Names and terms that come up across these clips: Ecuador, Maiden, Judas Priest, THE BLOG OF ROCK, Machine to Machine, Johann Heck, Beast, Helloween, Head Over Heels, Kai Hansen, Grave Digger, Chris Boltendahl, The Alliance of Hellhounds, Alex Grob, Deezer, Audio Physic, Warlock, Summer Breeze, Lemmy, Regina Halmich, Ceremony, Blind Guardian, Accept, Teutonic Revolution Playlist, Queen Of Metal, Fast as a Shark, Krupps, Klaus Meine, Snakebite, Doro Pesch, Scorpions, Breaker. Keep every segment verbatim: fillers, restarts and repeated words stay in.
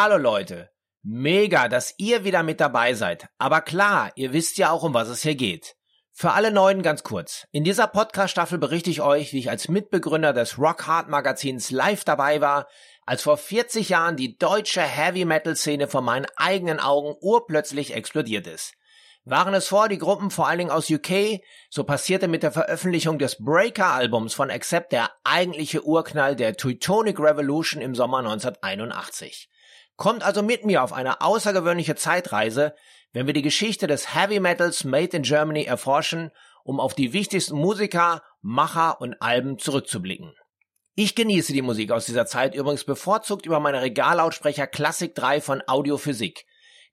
Hallo Leute, mega, dass ihr wieder mit dabei seid. Aber klar, ihr wisst ja auch, um was es hier geht. Für alle Neuen ganz kurz. In dieser Podcast-Staffel berichte ich euch, wie ich als Mitbegründer des Rock Hard Magazins live dabei war, als vor vierzig Jahren die deutsche Heavy-Metal-Szene vor meinen eigenen Augen urplötzlich explodiert ist. Waren es vor die Gruppen vor allen Dingen aus U K, so passierte mit der Veröffentlichung des Breaker-Albums von Accept der eigentliche Urknall der Teutonic Revolution im Sommer neunzehnhunderteinundachtzig. Kommt also mit mir auf eine außergewöhnliche Zeitreise, wenn wir die Geschichte des Heavy Metals Made in Germany erforschen, um auf die wichtigsten Musiker, Macher und Alben zurückzublicken. Ich genieße die Musik aus dieser Zeit übrigens bevorzugt über meine Regallautsprecher Classic drei von Audio Physic.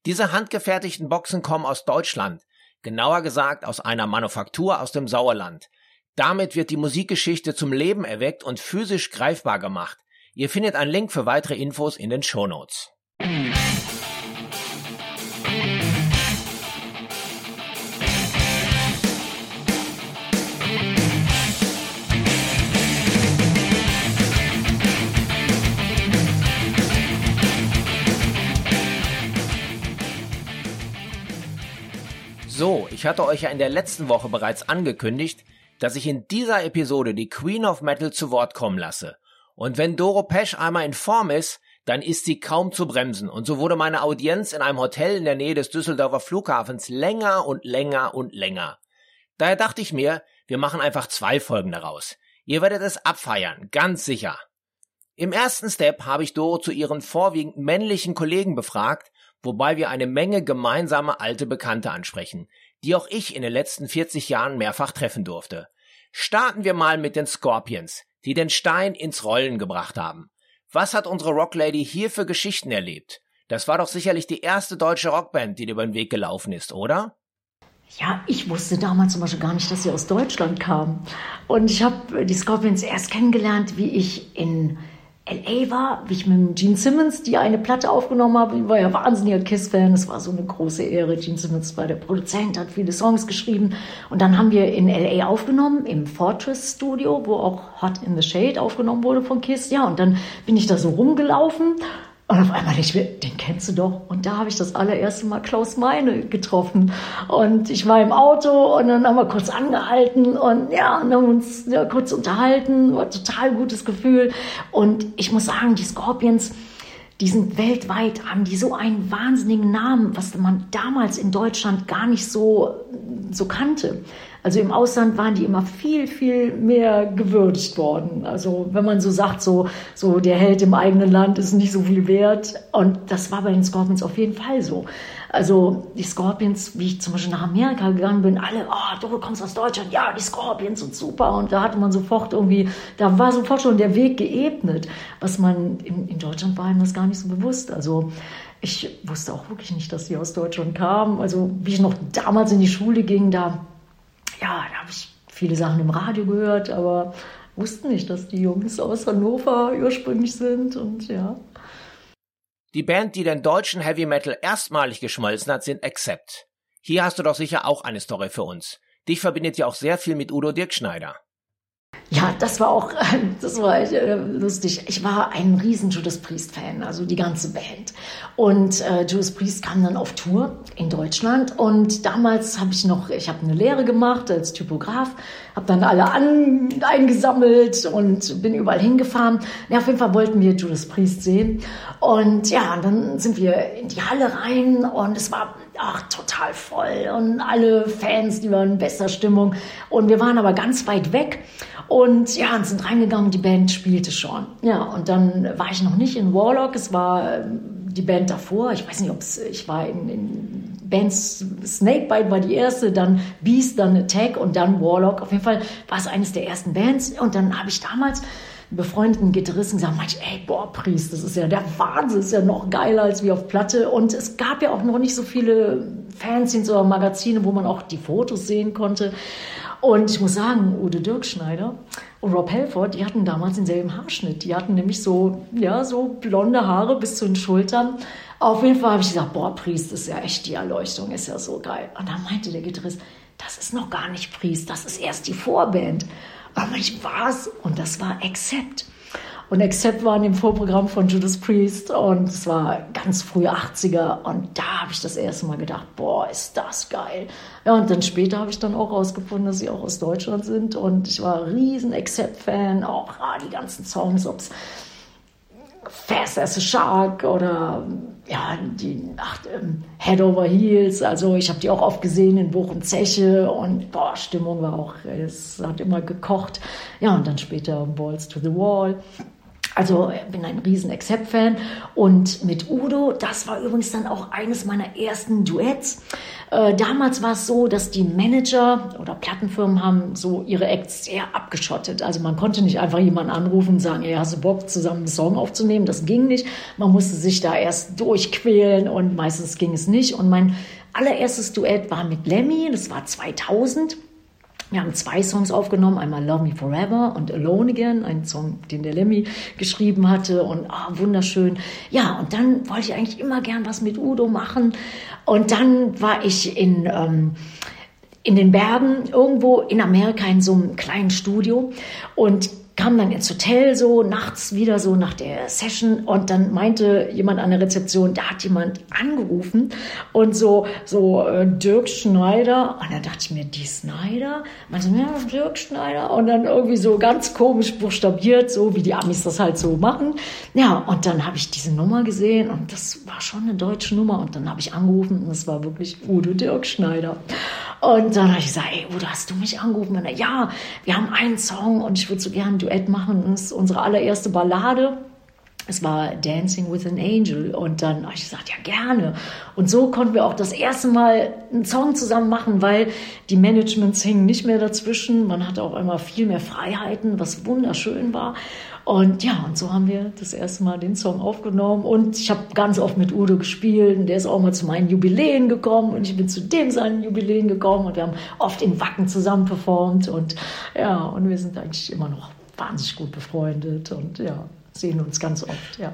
Diese handgefertigten Boxen kommen aus Deutschland, genauer gesagt aus einer Manufaktur aus dem Sauerland. Damit wird die Musikgeschichte zum Leben erweckt und physisch greifbar gemacht. Ihr findet einen Link für weitere Infos in den Shownotes. So, ich hatte euch ja in der letzten Woche bereits angekündigt, dass ich in dieser Episode die Queen of Metal zu Wort kommen lasse. Und wenn Doro Pesch einmal in Form ist, dann ist sie kaum zu bremsen. Und so wurde meine Audienz in einem Hotel in der Nähe des Düsseldorfer Flughafens länger und länger und länger. Daher dachte ich mir, wir machen einfach zwei Folgen daraus. Ihr werdet es abfeiern, ganz sicher. Im ersten Step habe ich Doro zu ihren vorwiegend männlichen Kollegen befragt, wobei wir eine Menge gemeinsame alte Bekannte ansprechen, die auch ich in den letzten vierzig Jahren mehrfach treffen durfte. Starten wir mal mit den Scorpions, die den Stein ins Rollen gebracht haben. Was hat unsere Rocklady hier für Geschichten erlebt? Das war doch sicherlich die erste deutsche Rockband, die dir über den Weg gelaufen ist, oder? Ja, ich wusste damals zum Beispiel gar nicht, dass sie aus Deutschland kamen. Und ich habe die Scorpions erst kennengelernt, wie ich in L A war, wie ich mit Gene Simmons, die eine Platte aufgenommen habe. Ich war ja wahnsinniger Kiss-Fan, das war so eine große Ehre. Gene Simmons war der Produzent, hat viele Songs geschrieben. Und dann haben wir in L A aufgenommen, im Fortress Studio, wo auch Hot in the Shade aufgenommen wurde von Kiss. Ja, und dann bin ich da so rumgelaufen und auf einmal dachte ich mir, den kennst du doch. Und da habe ich das allererste Mal Klaus Meine getroffen. Und ich war im Auto und dann haben wir kurz angehalten und ja, und haben uns ja, kurz unterhalten. War ein total gutes Gefühl. Und ich muss sagen, die Scorpions, die sind weltweit, haben die so einen wahnsinnigen Namen, was man damals in Deutschland gar nicht so, so kannte. Also im Ausland waren die immer viel, viel mehr gewürdigt worden. Also wenn man so sagt, so, so der Held im eigenen Land ist nicht so viel wert. Und das war bei den Scorpions auf jeden Fall so. Also die Scorpions, wie ich zum Beispiel nach Amerika gegangen bin, alle, oh, du kommst aus Deutschland, ja, die Scorpions und super. Und da hatte man sofort irgendwie, da war sofort schon der Weg geebnet. Was man in, in Deutschland war, einem das gar nicht so bewusst. Also ich wusste auch wirklich nicht, dass die aus Deutschland kamen. Also wie ich noch damals in die Schule ging, da... Ja, da habe ich viele Sachen im Radio gehört, aber wussten nicht, dass die Jungs aus Hannover ursprünglich sind und ja. Die Band, die den deutschen Heavy Metal erstmalig geschmolzen hat, sind Accept. Hier hast du doch sicher auch eine Story für uns. Dich verbindet ja auch sehr viel mit Udo Dirkschneider. Ja, das war auch, das war äh, lustig. Ich war ein riesen Judas Priest Fan, also die ganze Band. Und äh, Judas Priest kam dann auf Tour in Deutschland. Und damals habe ich noch, ich habe eine Lehre gemacht als Typograf, habe dann alle an, eingesammelt und bin überall hingefahren. Ja, auf jeden Fall wollten wir Judas Priest sehen. Und ja, dann sind wir in die Halle rein und es war ach, total voll und alle Fans, die waren in bester Stimmung. Und wir waren aber ganz weit weg. Und ja, und sind reingegangen, die Band spielte schon. Ja, und dann war ich noch nicht in Warlock, es war die Band davor. Ich weiß nicht, ob es, ich war in, in Bands, Snakebite war die erste, dann Beast, dann Attack und dann Warlock. Auf jeden Fall war es eines der ersten Bands. Und dann habe ich damals einen befreundeten Gitarristen gesagt, manch, ey, boah, Priest, das ist ja der Wahnsinn, das ist ja noch geiler als wie auf Platte. Und es gab ja auch noch nicht so viele Fanzines oder Magazine, wo man auch die Fotos sehen konnte. Und ich muss sagen, Udo Dirkschneider und Rob Halford, die hatten damals denselben Haarschnitt. Die hatten nämlich so, ja, so blonde Haare bis zu den Schultern. Auf jeden Fall habe ich gesagt, boah, Priest, das ist ja echt die Erleuchtung, ist ja so geil. Und dann meinte der Gitarrist, das ist noch gar nicht Priest, das ist erst die Vorband. Aber ich war's und das war Accept. Und Accept waren im Vorprogramm von Judas Priest und es war ganz früh achtziger und da habe ich das erste Mal gedacht, boah, ist das geil. Ja, und dann später habe ich dann auch rausgefunden, dass sie auch aus Deutschland sind und ich war riesen Accept-Fan, auch ah, die ganzen Songs, ob es Fast as a Shark oder ja, die ach, ähm, Head Over Heels, also ich habe die auch oft gesehen in Bochum-Zeche und boah, Stimmung war auch, es hat immer gekocht. Ja, und dann später Balls to the Wall. Also bin ein riesen Accept-Fan und mit Udo, das war übrigens dann auch eines meiner ersten Duets. Äh, damals war es so, dass die Manager oder Plattenfirmen haben so ihre Acts sehr abgeschottet. Also man konnte nicht einfach jemanden anrufen und sagen, ey, hast du Bock, zusammen einen Song aufzunehmen? Das ging nicht. Man musste sich da erst durchquälen und meistens ging es nicht. Und mein allererstes Duett war mit Lemmy, das war zweitausend. Wir haben zwei Songs aufgenommen, einmal Love Me Forever und Alone Again, ein Song, den der Lemmy geschrieben hatte und ah, wunderschön. Ja, und dann wollte ich eigentlich immer gern was mit Udo machen und dann war ich in, ähm, in den Bergen irgendwo in Amerika in so einem kleinen Studio und kam dann ins Hotel so nachts wieder so nach der Session und dann meinte jemand an der Rezeption, da hat jemand angerufen und so so äh, Dirkschneider und dann dachte ich mir, die Snyder? Man so, ja, Dirkschneider und dann irgendwie so ganz komisch buchstabiert, so wie die Amis das halt so machen. Ja, und dann habe ich diese Nummer gesehen und das war schon eine deutsche Nummer und dann habe ich angerufen und es war wirklich Udo Dirkschneider. Und dann habe ich gesagt, ey Udo, hast du mich angerufen? Und er, ja, wir haben einen Song und ich würde so gerne ein Duett machen. Das ist unsere allererste Ballade. Es war Dancing with an Angel. Und dann habe ich gesagt, ja gerne. Und so konnten wir auch das erste Mal einen Song zusammen machen, weil die Managements hingen nicht mehr dazwischen. Man hatte auch immer viel mehr Freiheiten, was wunderschön war. Und ja, und so haben wir das erste Mal den Song aufgenommen. Und ich habe ganz oft mit Udo gespielt. Und der ist auch mal zu meinen Jubiläen gekommen. Und ich bin zu dem seinen Jubiläen gekommen. Und wir haben oft in Wacken zusammen performt. Und ja, und wir sind eigentlich immer noch wahnsinnig gut befreundet. Und ja, sehen uns ganz oft, ja.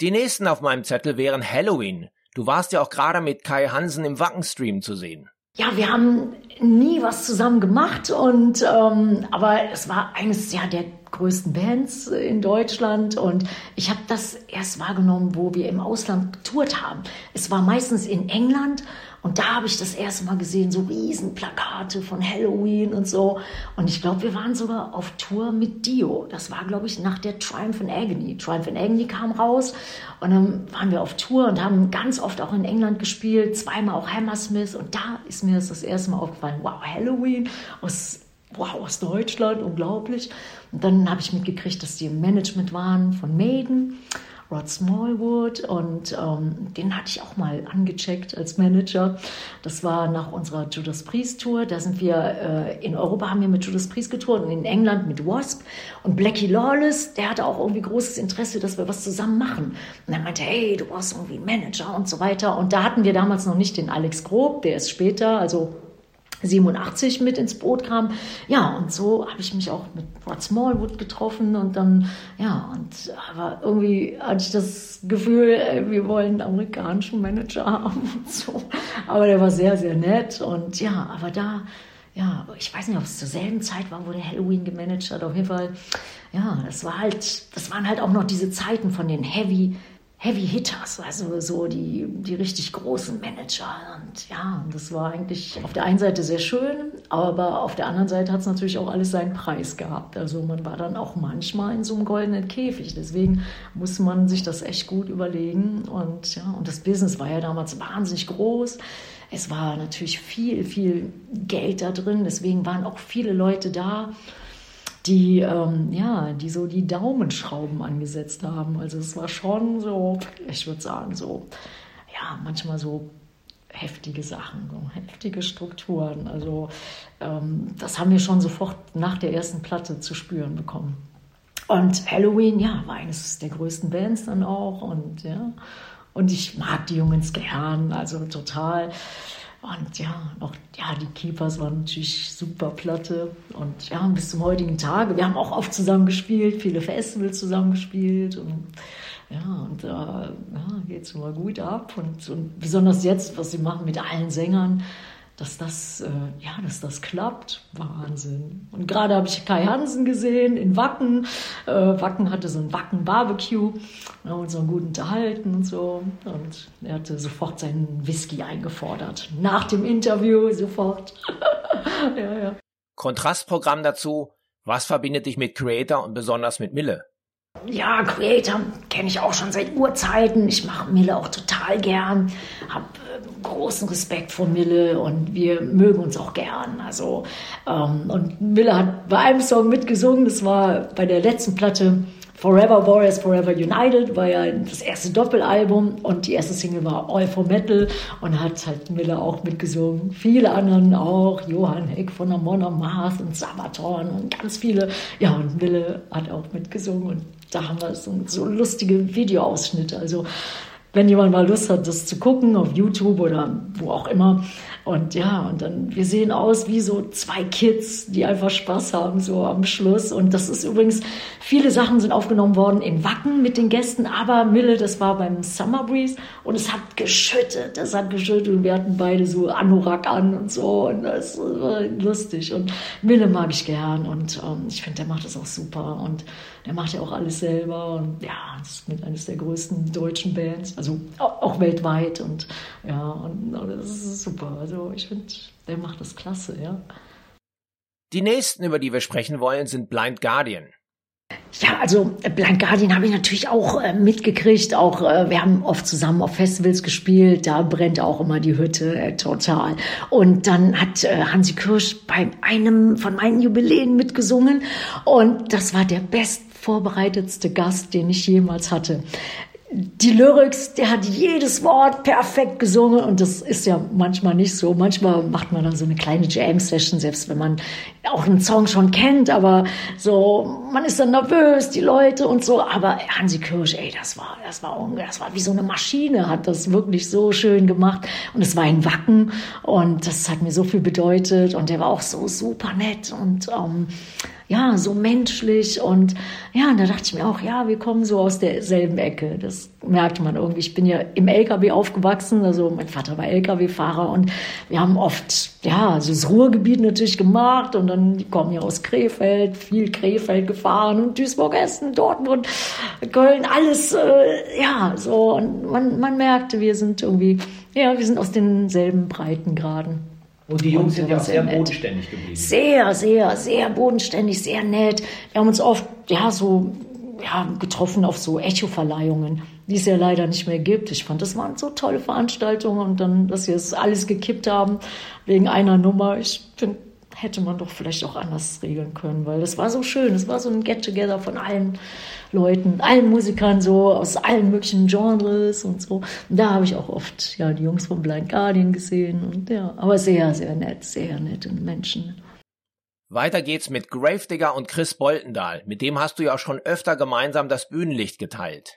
Die nächsten auf meinem Zettel wären Helloween. Du warst ja auch gerade mit Kai Hansen im Wacken-Stream zu sehen. Ja, wir haben nie was zusammen gemacht, und ähm, aber es war eines ja, der größten Bands in Deutschland und ich habe das erst wahrgenommen, wo wir im Ausland getourt haben. Es war meistens in England und da habe ich das erste Mal gesehen, so Riesenplakate von Helloween und so. Und ich glaube, wir waren sogar auf Tour mit Dio. Das war, glaube ich, nach der Triumph and Agony. Triumph and Agony kam raus und dann waren wir auf Tour und haben ganz oft auch in England gespielt, zweimal auch Hammersmith. Und da ist mir das, das erste Mal aufgefallen, wow, Helloween aus Wow, aus Deutschland, unglaublich. Und dann habe ich mitgekriegt, dass die im Management waren von Maiden, Rod Smallwood. Und ähm, den hatte ich auch mal angecheckt als Manager. Das war nach unserer Judas Priest Tour. Da sind wir, äh, in Europa haben wir mit Judas Priest getourt und in England mit Wasp. Und Blackie Lawless, der hatte auch irgendwie großes Interesse, dass wir was zusammen machen. Und er meinte, hey, du brauchst irgendwie Manager und so weiter. Und da hatten wir damals noch nicht den Alex Grob, der ist später, also siebenundachtzig mit ins Boot kam. Ja, und so habe ich mich auch mit Rod Smallwood getroffen und dann, ja, und aber irgendwie hatte ich das Gefühl, ey, wir wollen einen amerikanischen Manager haben und so. Aber der war sehr, sehr nett und ja, aber da, ja, ich weiß nicht, ob es zur selben Zeit war, wo der Helloween gemanagt hat, auf jeden Fall. Ja, das war halt, das waren halt auch noch diese Zeiten von den Heavy Heavy Hitters, also so die, die richtig großen Manager. Und ja, das war eigentlich auf der einen Seite sehr schön, aber auf der anderen Seite hat es natürlich auch alles seinen Preis gehabt. Also man war dann auch manchmal in so einem goldenen Käfig. Deswegen muss man sich das echt gut überlegen. Und ja, und das Business war ja damals wahnsinnig groß. Es war natürlich viel, viel Geld da drin. Deswegen waren auch viele Leute da, die ähm, ja, die so die Daumenschrauben angesetzt haben. Also es war schon so, ich würde sagen, so, ja, manchmal so heftige Sachen, so heftige Strukturen. Also ähm, das haben wir schon sofort nach der ersten Platte zu spüren bekommen. Und Helloween, ja, war eines der größten Bands dann auch. Und ja, und ich mag die Jungs gern, also total. Und ja, auch, ja, die Keepers waren natürlich super Platte. Und ja, bis zum heutigen Tage. Wir haben auch oft zusammen gespielt, viele Festivals zusammen gespielt. Und ja, und da äh, ja, geht es immer gut ab. Und, und besonders jetzt, was sie machen mit allen Sängern, dass das, äh, ja, dass das klappt. Wahnsinn. Und gerade habe ich Kai Hansen gesehen in Wacken. Äh, Wacken hatte so ein Wacken-Barbecue. Wir haben uns so gut unterhalten und so. Und er hatte sofort seinen Whisky eingefordert. Nach dem Interview sofort. Ja, ja. Kontrastprogramm dazu. Was verbindet dich mit Kreator und besonders mit Mille? Ja, Kreator kenne ich auch schon seit Urzeiten. Ich mache Mille auch total gern. Habe äh, großen Respekt vor Mille und wir mögen uns auch gern. Also, ähm, und Mille hat bei einem Song mitgesungen. Das war bei der letzten Platte Forever Warriors, Forever United. War ja das erste Doppelalbum und die erste Single war All for Metal. Und hat halt Mille auch mitgesungen. Viele anderen auch. Johann Heck von Amon Amarth und Sabaton und ganz viele. Ja, und Mille hat auch mitgesungen und da haben wir so, so lustige Videoausschnitte. Also wenn jemand mal Lust hat, das zu gucken auf YouTube oder wo auch immer. Und ja, und dann, wir sehen aus wie so zwei Kids, die einfach Spaß haben, so am Schluss. Und das ist übrigens, viele Sachen sind aufgenommen worden in Wacken mit den Gästen, aber Mille, das war beim Summer Breeze und es hat geschüttet, es hat geschüttet und wir hatten beide so Anorak an und so und das war lustig. Und Mille mag ich gern und ähm, ich finde, der macht das auch super und der macht ja auch alles selber und ja, das ist mit eines der größten deutschen Bands, also auch weltweit und ja, und, und das ist super. Also, ich finde, der macht das klasse, ja. Die nächsten, über die wir sprechen wollen, sind Blind Guardian. Ja, also Blind Guardian habe ich natürlich auch äh, mitgekriegt. Auch äh, wir haben oft zusammen auf Festivals gespielt. Da brennt auch immer die Hütte äh, total. Und dann hat äh, Hansi Kürsch bei einem von meinen Jubiläen mitgesungen. Und das war der bestvorbereitetste Gast, den ich jemals hatte. Die Lyrics, der hat jedes Wort perfekt gesungen und das ist ja manchmal nicht so. Manchmal macht man dann so eine kleine Jam-Session, selbst wenn man auch einen Song schon kennt, aber so, man ist dann nervös, die Leute und so. Aber Hansi Kürsch, ey, das war, das war, das war wie so eine Maschine, hat das wirklich so schön gemacht und es war ein Wacken und das hat mir so viel bedeutet und der war auch so super nett und, ähm, ja, so menschlich und ja, und da dachte ich mir auch, ja, wir kommen so aus derselben Ecke. Das merkt man irgendwie. Ich bin ja im L K W aufgewachsen, also mein Vater war L K W-Fahrer und wir haben oft, ja, so das Ruhrgebiet natürlich gemacht und dann die kommen ja aus Krefeld, viel Krefeld gefahren und Duisburg, Essen, Dortmund, Köln, alles, äh, ja, so und man, man merkte, wir sind irgendwie, ja, wir sind aus denselben Breitengraden. Und die Jungs sind ja auch sehr bodenständig geblieben. Sehr, sehr, sehr bodenständig, sehr nett. Wir haben uns oft ja, so, ja, getroffen auf so Echo-Verleihungen, die es ja leider nicht mehr gibt. Ich fand, das waren so tolle Veranstaltungen und dann, dass wir es alles gekippt haben wegen einer Nummer. Ich finde, hätte man doch vielleicht auch anders regeln können, weil das war so schön. Das war so ein Get-Together von allen Leuten, allen Musikern so, aus allen möglichen Genres und so. Und da habe ich auch oft ja die Jungs von Blind Guardian gesehen und ja, aber sehr, sehr nett, sehr nette Menschen. Weiter geht's mit Grave Digger und Chris Boltendahl. Mit dem hast du ja auch schon öfter gemeinsam das Bühnenlicht geteilt.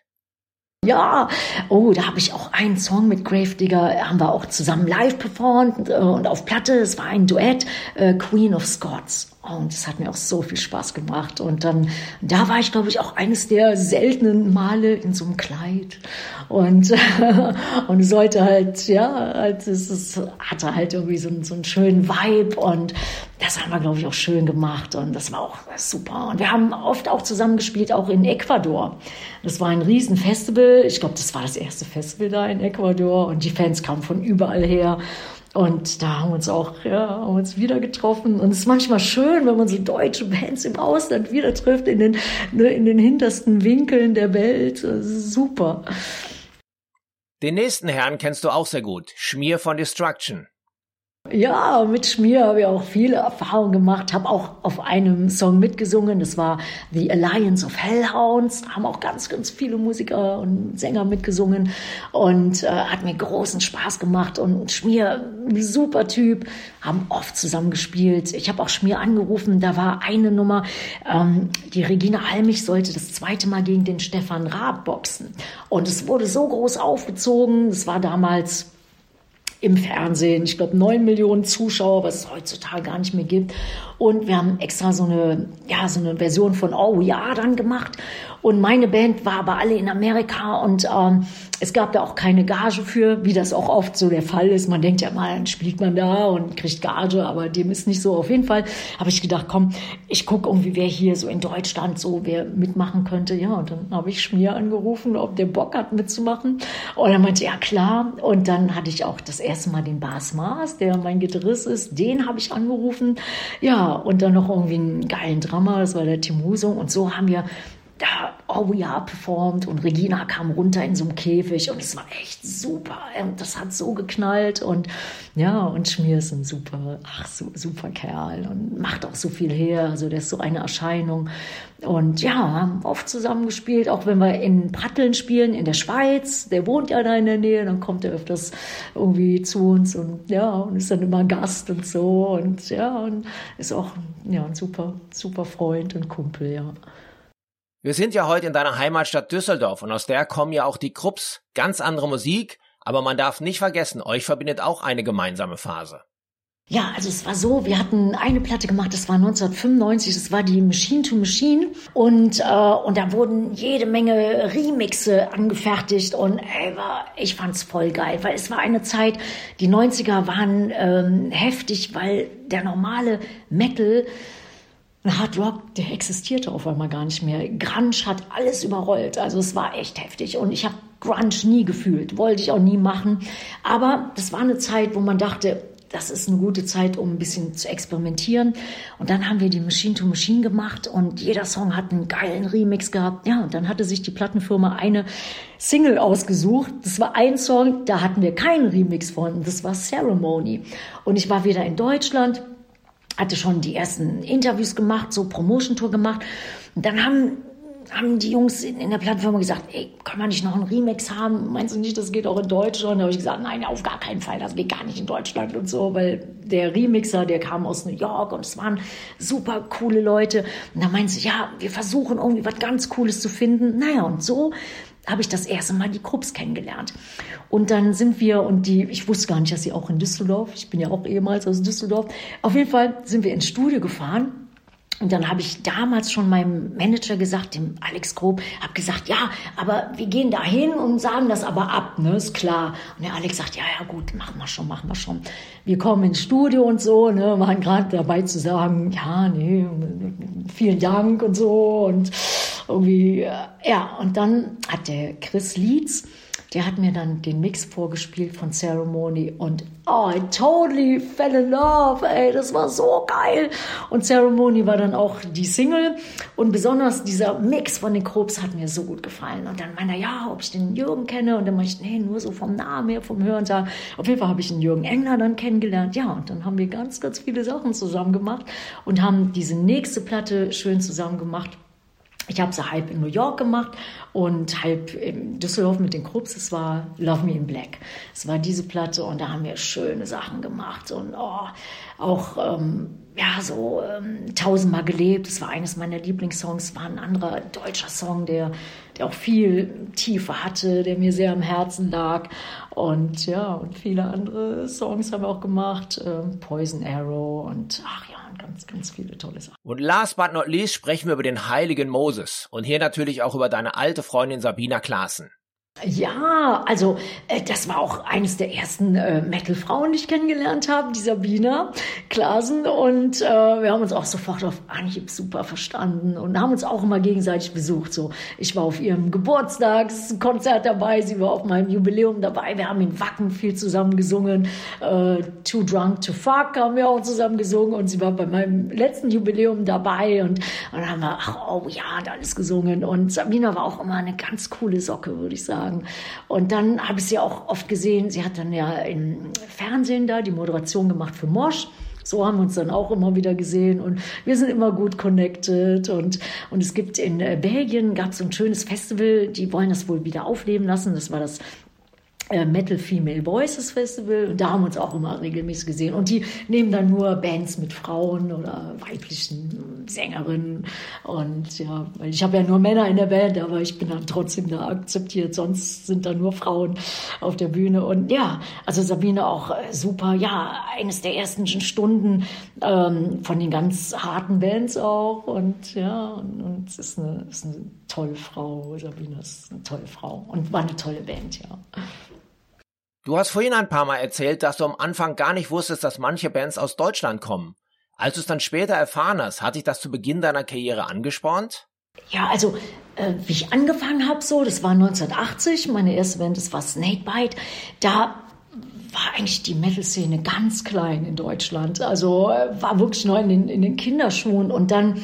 Ja, oh, da habe ich auch einen Song mit Grave Digger, haben wir auch zusammen live performt äh, und auf Platte, es war ein Duett, äh, Queen of Scots. Und es hat mir auch so viel Spaß gemacht. Und dann, da war ich, glaube ich, auch eines der seltenen Male in so einem Kleid. Und, und sollte halt, ja, halt, es, es hatte halt irgendwie so, so einen schönen Vibe. Und das haben wir, glaube ich, auch schön gemacht. Und das war auch super. Und wir haben oft auch zusammen gespielt, auch in Ecuador. Das war ein Riesenfestival. Ich glaube, das war das erste Festival da in Ecuador. Und die Fans kamen von überall her. Und da haben wir uns auch, ja, haben uns wieder getroffen. Und es ist manchmal schön, wenn man so deutsche Bands im Ausland wieder trifft, in den, ne, in den hintersten Winkeln der Welt. Das ist super. Den nächsten Herrn kennst du auch sehr gut. Schmier von Destruction. Ja, mit Schmier habe ich auch viele Erfahrungen gemacht, habe auch auf einem Song mitgesungen, das war The Alliance of Hellhounds, haben auch ganz, ganz viele Musiker und Sänger mitgesungen und äh, hat mir großen Spaß gemacht und Schmier, ein super Typ, haben oft zusammen gespielt. Ich habe auch Schmier angerufen, da war eine Nummer, ähm, die Regina Halmich sollte das zweite Mal gegen den Stefan Raab boxen und es wurde so groß aufgezogen, es war damals im Fernsehen, ich glaube neun Millionen Zuschauer, was es heutzutage gar nicht mehr gibt. Und wir haben extra so eine, ja, so eine Version von Oh Ja dann gemacht. Und meine Band war aber alle in Amerika und ähm, es gab da auch keine Gage für, wie das auch oft so der Fall ist. Man denkt ja mal, dann spielt man da und kriegt Gage, aber dem ist nicht so. Auf jeden Fall habe ich gedacht, komm, ich gucke irgendwie, wer hier so in Deutschland so, wer mitmachen könnte. Ja, und dann habe ich Schmier angerufen, ob der Bock hat mitzumachen. Und er meinte, ja klar. Und dann hatte ich auch das erste Mal den Bas Maas, der mein Gitarrist ist, den habe ich angerufen. Ja, und dann noch irgendwie einen geilen Drummer, das war der Tim Husung. Und so haben wir da Oh Ja performt und Regina kam runter in so einem Käfig und es war echt super. Das hat so geknallt und ja, und Schmier ist ein super, ach, so, super Kerl und macht auch so viel her. Also der ist so eine Erscheinung. Und ja, haben oft zusammengespielt, auch wenn wir in Pratteln spielen, in der Schweiz. Der wohnt ja da in der Nähe, dann kommt er öfters irgendwie zu uns und ja, und ist dann immer Gast und so. Und ja, und ist auch ja, ein super, super Freund und Kumpel, ja. Wir sind ja heute in deiner Heimatstadt Düsseldorf und aus der kommen ja auch die Krupps. Ganz andere Musik, aber man darf nicht vergessen, euch verbindet auch eine gemeinsame Phase. Ja, also es war so, wir hatten eine Platte gemacht, das war neunzehnhundertfünfundneunzig, das war die Machine to Machine und äh, und da wurden jede Menge Remixe angefertigt und ey, war, ich fand's voll geil, weil es war eine Zeit, die neunziger waren ähm, heftig, weil der normale Metal, Hard Rock, der existierte auf einmal gar nicht mehr. Grunge hat alles überrollt. Also es war echt heftig. Und ich habe Grunge nie gefühlt. Wollte ich auch nie machen. Aber das war eine Zeit, wo man dachte, das ist eine gute Zeit, um ein bisschen zu experimentieren. Und dann haben wir die Machine to Machine gemacht. Und jeder Song hat einen geilen Remix gehabt. Ja, und dann hatte sich die Plattenfirma eine Single ausgesucht. Das war ein Song, da hatten wir keinen Remix von. Das war Ceremony. Und ich war wieder in Deutschland, hatte schon die ersten Interviews gemacht, so Promotion-Tour gemacht. Und dann haben, haben die Jungs in, in der Plattenfirma gesagt, ey, können wir nicht noch einen Remix haben? Meinst du nicht, das geht auch in Deutschland? Da habe ich gesagt, nein, auf gar keinen Fall, das geht gar nicht in Deutschland und so, weil der Remixer, der kam aus New York und es waren super coole Leute. Und dann meinten sie, ja, wir versuchen irgendwie was ganz Cooles zu finden. Naja, und so habe ich das erste Mal die Krupps kennengelernt. Und dann sind wir, und die, ich wusste gar nicht, dass sie auch in Düsseldorf, ich bin ja auch ehemals aus Düsseldorf, auf jeden Fall sind wir ins Studio gefahren. Und dann habe ich damals schon meinem Manager gesagt, dem Alex Grob, habe gesagt, ja, aber wir gehen da hin und sagen das aber ab, ne, ist klar. Und der Alex sagt, ja, ja, gut, machen wir schon, machen wir schon. Wir kommen ins Studio und so, ne, waren gerade dabei zu sagen, ja, nee, vielen Dank und so und irgendwie, ja. Und dann hat der Chris Lietz, der hat mir dann den Mix vorgespielt von Ceremony und oh, I totally fell in love, ey, das war so geil. Und Ceremony war dann auch die Single und besonders dieser Mix von den Krupps hat mir so gut gefallen. Und dann meinte er, ja, ob ich den Jürgen kenne und dann meinte ich, nee, nur so vom Namen her, vom Hören da. Auf jeden Fall habe ich den Jürgen Engler dann kennengelernt, ja, und dann haben wir ganz, ganz viele Sachen zusammen gemacht und haben diese nächste Platte schön zusammen gemacht. Ich habe sie halb in New York gemacht und halb in Düsseldorf mit den Krupps. Es war Love Me in Black. Es war diese Platte und da haben wir schöne Sachen gemacht und oh, auch ähm, ja, so ähm, tausendmal gelebt. Es war eines meiner Lieblingssongs, war ein anderer deutscher Song, der, der auch viel Tiefe hatte, der mir sehr am Herzen lag. Und ja, und viele andere Songs haben wir auch gemacht. Ähm, Poison Arrow und ach ja, ganz, ganz viele tolle Sachen. Und last but not least sprechen wir über den heiligen Moses und hier natürlich auch über deine alte Freundin Sabina Klaassen. Ja, also äh, das war auch eines der ersten äh, Metal-Frauen, die ich kennengelernt habe, die Sabina Klaassen. Und äh, wir haben uns auch sofort auf Anhieb super verstanden und haben uns auch immer gegenseitig besucht. So, ich war auf ihrem Geburtstagskonzert dabei, sie war auf meinem Jubiläum dabei. Wir haben in Wacken viel zusammen gesungen. Äh, Too Drunk to Fuck haben wir auch zusammen gesungen. Und sie war bei meinem letzten Jubiläum dabei. Und, und dann haben wir, ach, oh ja, hat alles gesungen. Und Sabina war auch immer eine ganz coole Socke, würde ich sagen. Und dann habe ich sie auch oft gesehen, sie hat dann ja im Fernsehen da die Moderation gemacht für Mosch. So haben wir uns dann auch immer wieder gesehen und wir sind immer gut connected. Und, und es gibt in Belgien, gab es so ein schönes Festival, die wollen das wohl wieder aufleben lassen. Das war das Metal Female Voices Festival, und da haben wir uns auch immer regelmäßig gesehen. Und die nehmen dann nur Bands mit Frauen oder weiblichen Sängerinnen. Und ja, weil ich habe ja nur Männer in der Band, aber ich bin dann trotzdem da akzeptiert. Sonst sind da nur Frauen auf der Bühne. Und ja, also Sabine auch super. Ja, eines der ersten Stunden ähm, von den ganz harten Bands auch. Und ja, und, und es ist eine, ist eine tolle Frau. Sabine ist eine tolle Frau und war eine tolle Band, ja. Du hast vorhin ein paar Mal erzählt, dass du am Anfang gar nicht wusstest, dass manche Bands aus Deutschland kommen. Als du es dann später erfahren hast, hat dich das zu Beginn deiner Karriere angespornt? Ja, also äh, wie ich angefangen habe, so, das war neunzehnhundertachtzig, meine erste Band, das war Snakebite, da war eigentlich die Metal-Szene ganz klein in Deutschland. Also äh, war wirklich noch in den, in den Kinderschuhen, und dann...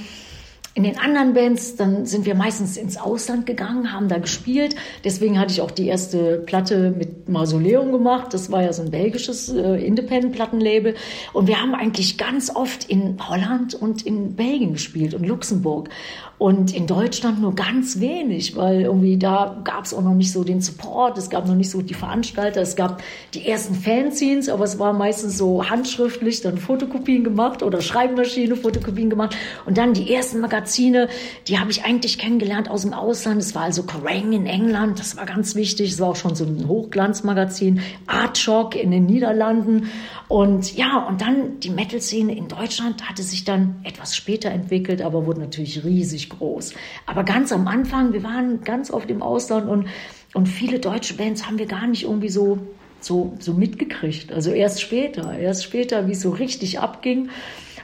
In den anderen Bands, dann sind wir meistens ins Ausland gegangen, haben da gespielt. Deswegen hatte ich auch die erste Platte mit Mausoleum gemacht. Das war ja so ein belgisches äh, Independent-Plattenlabel. Und wir haben eigentlich ganz oft in Holland und in Belgien gespielt und Luxemburg. Und in Deutschland nur ganz wenig, weil irgendwie da gab es auch noch nicht so den Support, es gab noch nicht so die Veranstalter, es gab die ersten Fanzines, aber es war meistens so handschriftlich, dann Fotokopien gemacht oder Schreibmaschine, Fotokopien gemacht. Und dann die ersten Magazine, die habe ich eigentlich kennengelernt aus dem Ausland. Es war also Kerrang in England, das war ganz wichtig, es war auch schon so ein Hochglanzmagazin, Art Shock in den Niederlanden. Und ja, und dann die Metal-Szene in Deutschland hatte sich dann etwas später entwickelt, aber wurde natürlich riesig groß. Aber ganz am Anfang, wir waren ganz oft im Ausland, und, und viele deutsche Bands haben wir gar nicht irgendwie so, so, so mitgekriegt. Also erst später, erst später, wie es so richtig abging.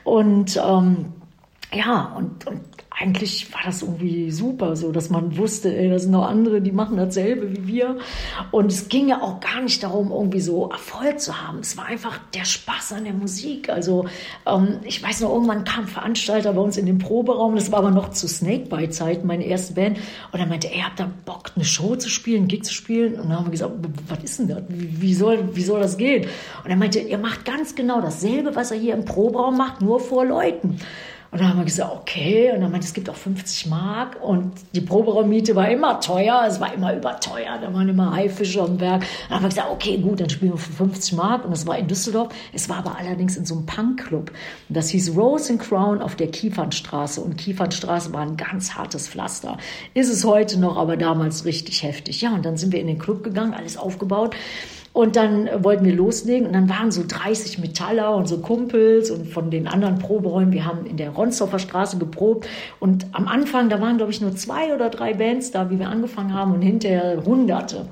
Und ähm, ja, und, und eigentlich war das irgendwie super so, dass man wusste, ey, das sind noch andere, die machen dasselbe wie wir. Und es ging ja auch gar nicht darum, irgendwie so Erfolg zu haben. Es war einfach der Spaß an der Musik. Also ähm, ich weiß noch, irgendwann kam ein Veranstalter bei uns in den Proberaum, das war aber noch zu Snakebite-Zeiten, meine erste Band. Und er meinte, ey, habt ihr Bock, eine Show zu spielen, einen Gig zu spielen? Und dann haben wir gesagt, was ist denn das? Wie, wie, soll, wie soll das gehen? Und er meinte, ihr macht ganz genau dasselbe, was er hier im Proberaum macht, nur vor Leuten. Und dann haben wir gesagt, okay. Und dann meinte, es gibt auch fünfzig Mark. Und die Proberaummiete war immer teuer. Es war immer überteuer. Da waren immer Haifische am Berg. Dann haben wir gesagt, okay, gut, dann spielen wir für fünfzig Mark. Und das war in Düsseldorf. Es war aber allerdings in so einem Punkclub. Und das hieß Rose and Crown auf der Kiefernstraße. Und Kiefernstraße war ein ganz hartes Pflaster. Ist es heute noch, aber damals richtig heftig. Ja, und dann sind wir in den Club gegangen, alles aufgebaut. Und dann wollten wir loslegen, und dann waren so dreißig Metaller und so Kumpels und von den anderen Proberäumen. Wir haben in der Ronsdorfer Straße geprobt, und am Anfang, da waren glaube ich nur zwei oder drei Bands da, wie wir angefangen haben, und hinterher Hunderte.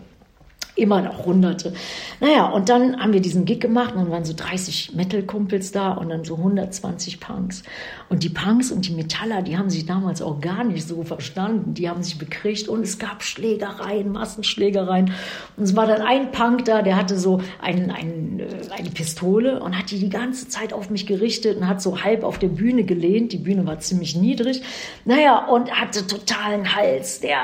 Immer noch Hunderte. Naja, und dann haben wir diesen Gig gemacht, und dann waren so dreißig Metal-Kumpels da und dann so hundertzwanzig Punks. Und die Punks und die Metaller, die haben sich damals auch gar nicht so verstanden. Die haben sich bekriegt, und es gab Schlägereien, Massenschlägereien. Und es war dann ein Punk da, der hatte so einen, einen, eine Pistole und hat die die ganze Zeit auf mich gerichtet und hat so halb auf der Bühne gelehnt. Die Bühne war ziemlich niedrig. Naja, und hatte totalen Hals. Der,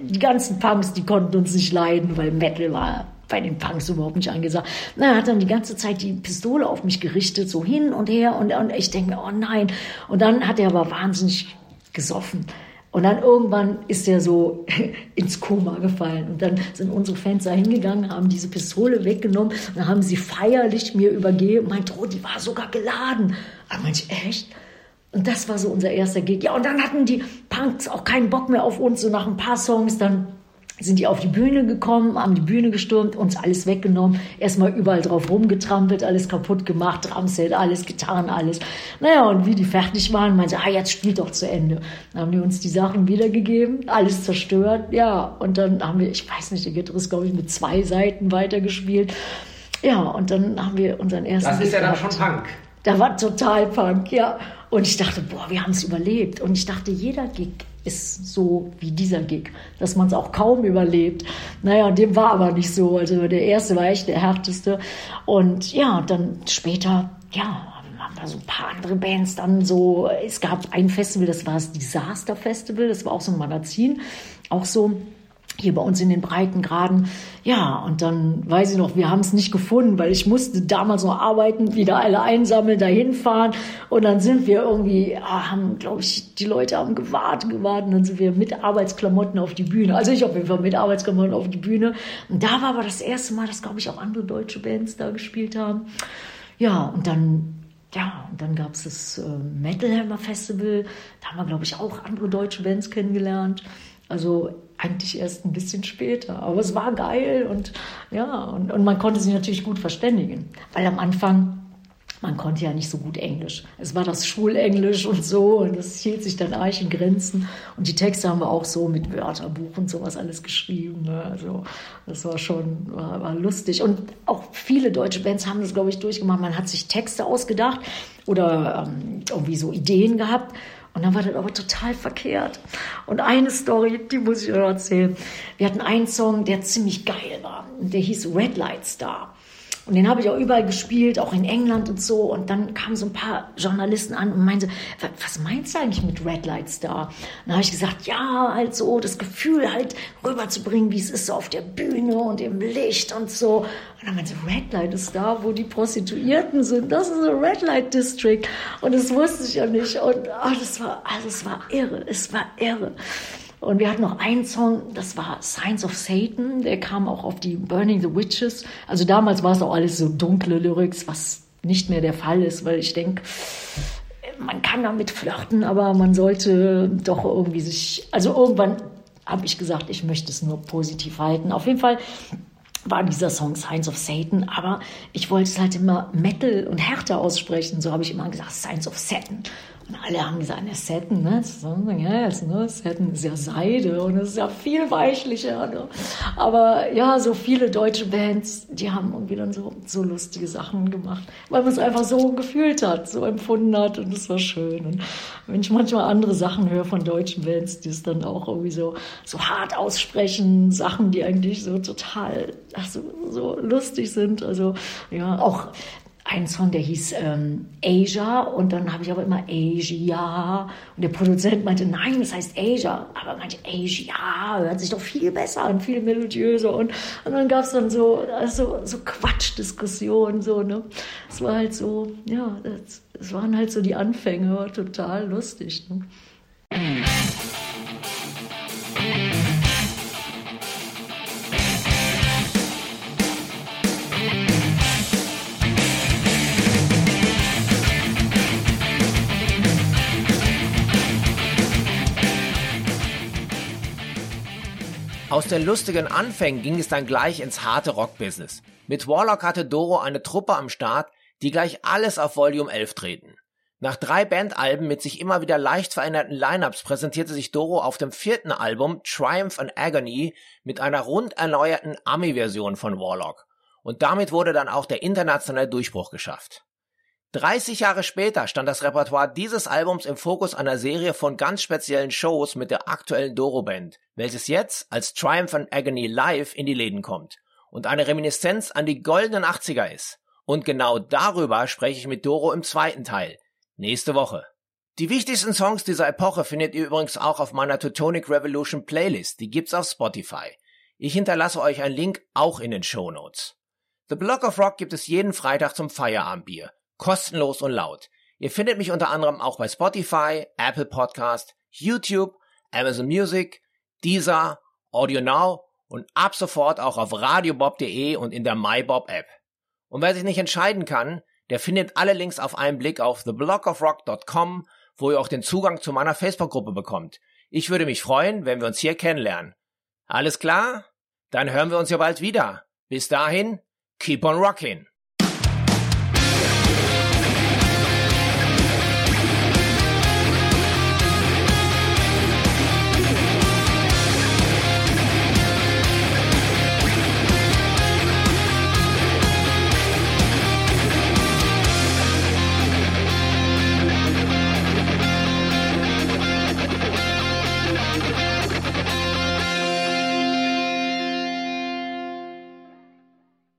die ganzen Punks, die konnten uns nicht leiden, weil Metal war bei den Punks überhaupt nicht angesagt. Na, er hat dann die ganze Zeit die Pistole auf mich gerichtet, so hin und her. Und, und ich denke mir, oh nein. Und dann hat er aber wahnsinnig gesoffen. Und dann irgendwann ist er so ins Koma gefallen. Und dann sind unsere Fans da hingegangen, haben diese Pistole weggenommen. Und dann haben sie feierlich mir übergeben. Mein Droh, die war sogar geladen. Aber meinte ich, echt? Und das war so unser erster Gig. Ja, und dann hatten die Punks auch keinen Bock mehr auf uns. So nach ein paar Songs dann... sind die auf die Bühne gekommen, haben die Bühne gestürmt, uns alles weggenommen, erstmal überall drauf rumgetrampelt, alles kaputt gemacht, Drumset, alles, Gitarren, alles. Naja, und wie die fertig waren, meinte, ah, jetzt spielt doch zu Ende. Dann haben die uns die Sachen wiedergegeben, alles zerstört, ja. Und dann haben wir, ich weiß nicht, der Gitarrist, glaube ich, mit zwei Seiten weitergespielt. Ja, und dann haben wir unseren ersten... Das ist ja dann schon Punk. Da war total Punk, ja. Und ich dachte, boah, wir haben es überlebt. Und ich dachte, jeder Gig ist so wie dieser Gig, dass man es auch kaum überlebt. Naja, und dem war aber nicht so. Also der erste war echt der härteste. Und ja, dann später, ja, haben wir so ein paar andere Bands dann so. Es gab ein Festival, das war das Disaster Festival. Das war auch so ein Magazin, auch so hier bei uns in den Breitengraden. Ja, und dann weiß ich noch, wir haben es nicht gefunden, weil ich musste damals noch arbeiten, wieder alle einsammeln, dahin fahren. Und dann sind wir irgendwie, ah, haben, glaube ich, die Leute haben gewartet, gewartet. Und dann sind wir mit Arbeitsklamotten auf die Bühne. Also ich auf jeden Fall mit Arbeitsklamotten auf die Bühne. Und da war aber das erste Mal, dass, glaube ich, auch andere deutsche Bands da gespielt haben. Ja, und dann... Ja, und dann gab es das äh, Metal Hammer Festival. Da haben wir, glaube ich, auch andere deutsche Bands kennengelernt. Also eigentlich erst ein bisschen später. Aber es war geil und ja, und, und man konnte sich natürlich gut verständigen. Weil am Anfang, man konnte ja nicht so gut Englisch. Es war das Schulenglisch und so und das hielt sich dann eigentlich in Grenzen. Und die Texte haben wir auch so mit Wörterbuch und sowas alles geschrieben. Ne? Also das war schon war, war lustig. Und auch viele deutsche Bands haben das, glaube ich, durchgemacht. Man hat sich Texte ausgedacht oder ähm, irgendwie so Ideen gehabt. Und dann war das aber total verkehrt. Und eine Story, die muss ich noch erzählen. Wir hatten einen Song, der ziemlich geil war. Der hieß Red Light Star. Und den habe ich auch überall gespielt, auch in England und so. Und dann kamen so ein paar Journalisten an und meinten, was meinst du eigentlich mit Red Light Star? Und dann habe ich gesagt, ja, halt so das Gefühl halt rüberzubringen, wie es ist so auf der Bühne und im Licht und so. Und dann meinte sie, Red Light ist da, wo die Prostituierten sind. Das ist ein Red Light District. Und das wusste ich ja nicht. Und oh, das war, also es war irre, es war irre. Und wir hatten noch einen Song, das war Signs of Satan, der kam auch auf die Burning the Witches. Also damals war es auch alles so dunkle Lyrics, was nicht mehr der Fall ist, weil ich denke, man kann damit flirten, aber man sollte doch irgendwie sich, also irgendwann habe ich gesagt, ich möchte es nur positiv halten. Auf jeden Fall war dieser Song Signs of Satan, aber ich wollte es halt immer Metal und härter aussprechen, so habe ich immer gesagt, Signs of Satan. Und alle haben gesagt, ne, Satin, ne? Ja, yes, ne? Satin ist ja Seide und es ist ja viel weichlicher. Ne? Aber ja, so viele deutsche Bands, die haben irgendwie dann so, so lustige Sachen gemacht, weil man es einfach so gefühlt hat, so empfunden hat und es war schön. Und wenn ich manchmal andere Sachen höre von deutschen Bands, die es dann auch irgendwie so, so hart aussprechen, Sachen, die eigentlich so total ach, so, so lustig sind. Also ja, auch... Ein Song, der hieß ähm, Asia und dann habe ich aber immer Asia und der Produzent meinte, nein, das heißt Asia, aber manche Asia hört sich doch viel besser an, viel melodiöser und, und dann gab es dann so, also, so Quatschdiskussionen, so, ne, es war halt so, ja, es waren halt so die Anfänge, war total lustig, ne? Aus den lustigen Anfängen ging es dann gleich ins harte Rock-Business. Mit Warlock hatte Doro eine Truppe am Start, die gleich alles auf Volume elf drehten. Nach drei Bandalben mit sich immer wieder leicht veränderten Lineups präsentierte sich Doro auf dem vierten Album Triumph and Agony mit einer rund erneuerten Ami-Version von Warlock. Und damit wurde dann auch der internationale Durchbruch geschafft. dreißig Jahre später stand das Repertoire dieses Albums im Fokus einer Serie von ganz speziellen Shows mit der aktuellen Doro-Band, welches jetzt als Triumph and Agony Live in die Läden kommt und eine Reminiszenz an die goldenen achtziger ist. Und genau darüber spreche ich mit Doro im zweiten Teil, nächste Woche. Die wichtigsten Songs dieser Epoche findet ihr übrigens auch auf meiner Teutonic Revolution Playlist, die gibt's auf Spotify. Ich hinterlasse euch einen Link auch in den Shownotes. The Block of Rock gibt es jeden Freitag zum Feierabendbier. Kostenlos und laut. Ihr findet mich unter anderem auch bei Spotify, Apple Podcast, YouTube, Amazon Music, Deezer, Audio Now und ab sofort auch auf radiobob punkt de und in der MyBob-App. Und wer sich nicht entscheiden kann, der findet alle Links auf einen Blick auf the block of rock punkt com, wo ihr auch den Zugang zu meiner Facebook-Gruppe bekommt. Ich würde mich freuen, wenn wir uns hier kennenlernen. Alles klar? Dann hören wir uns ja bald wieder. Bis dahin, keep on rockin'!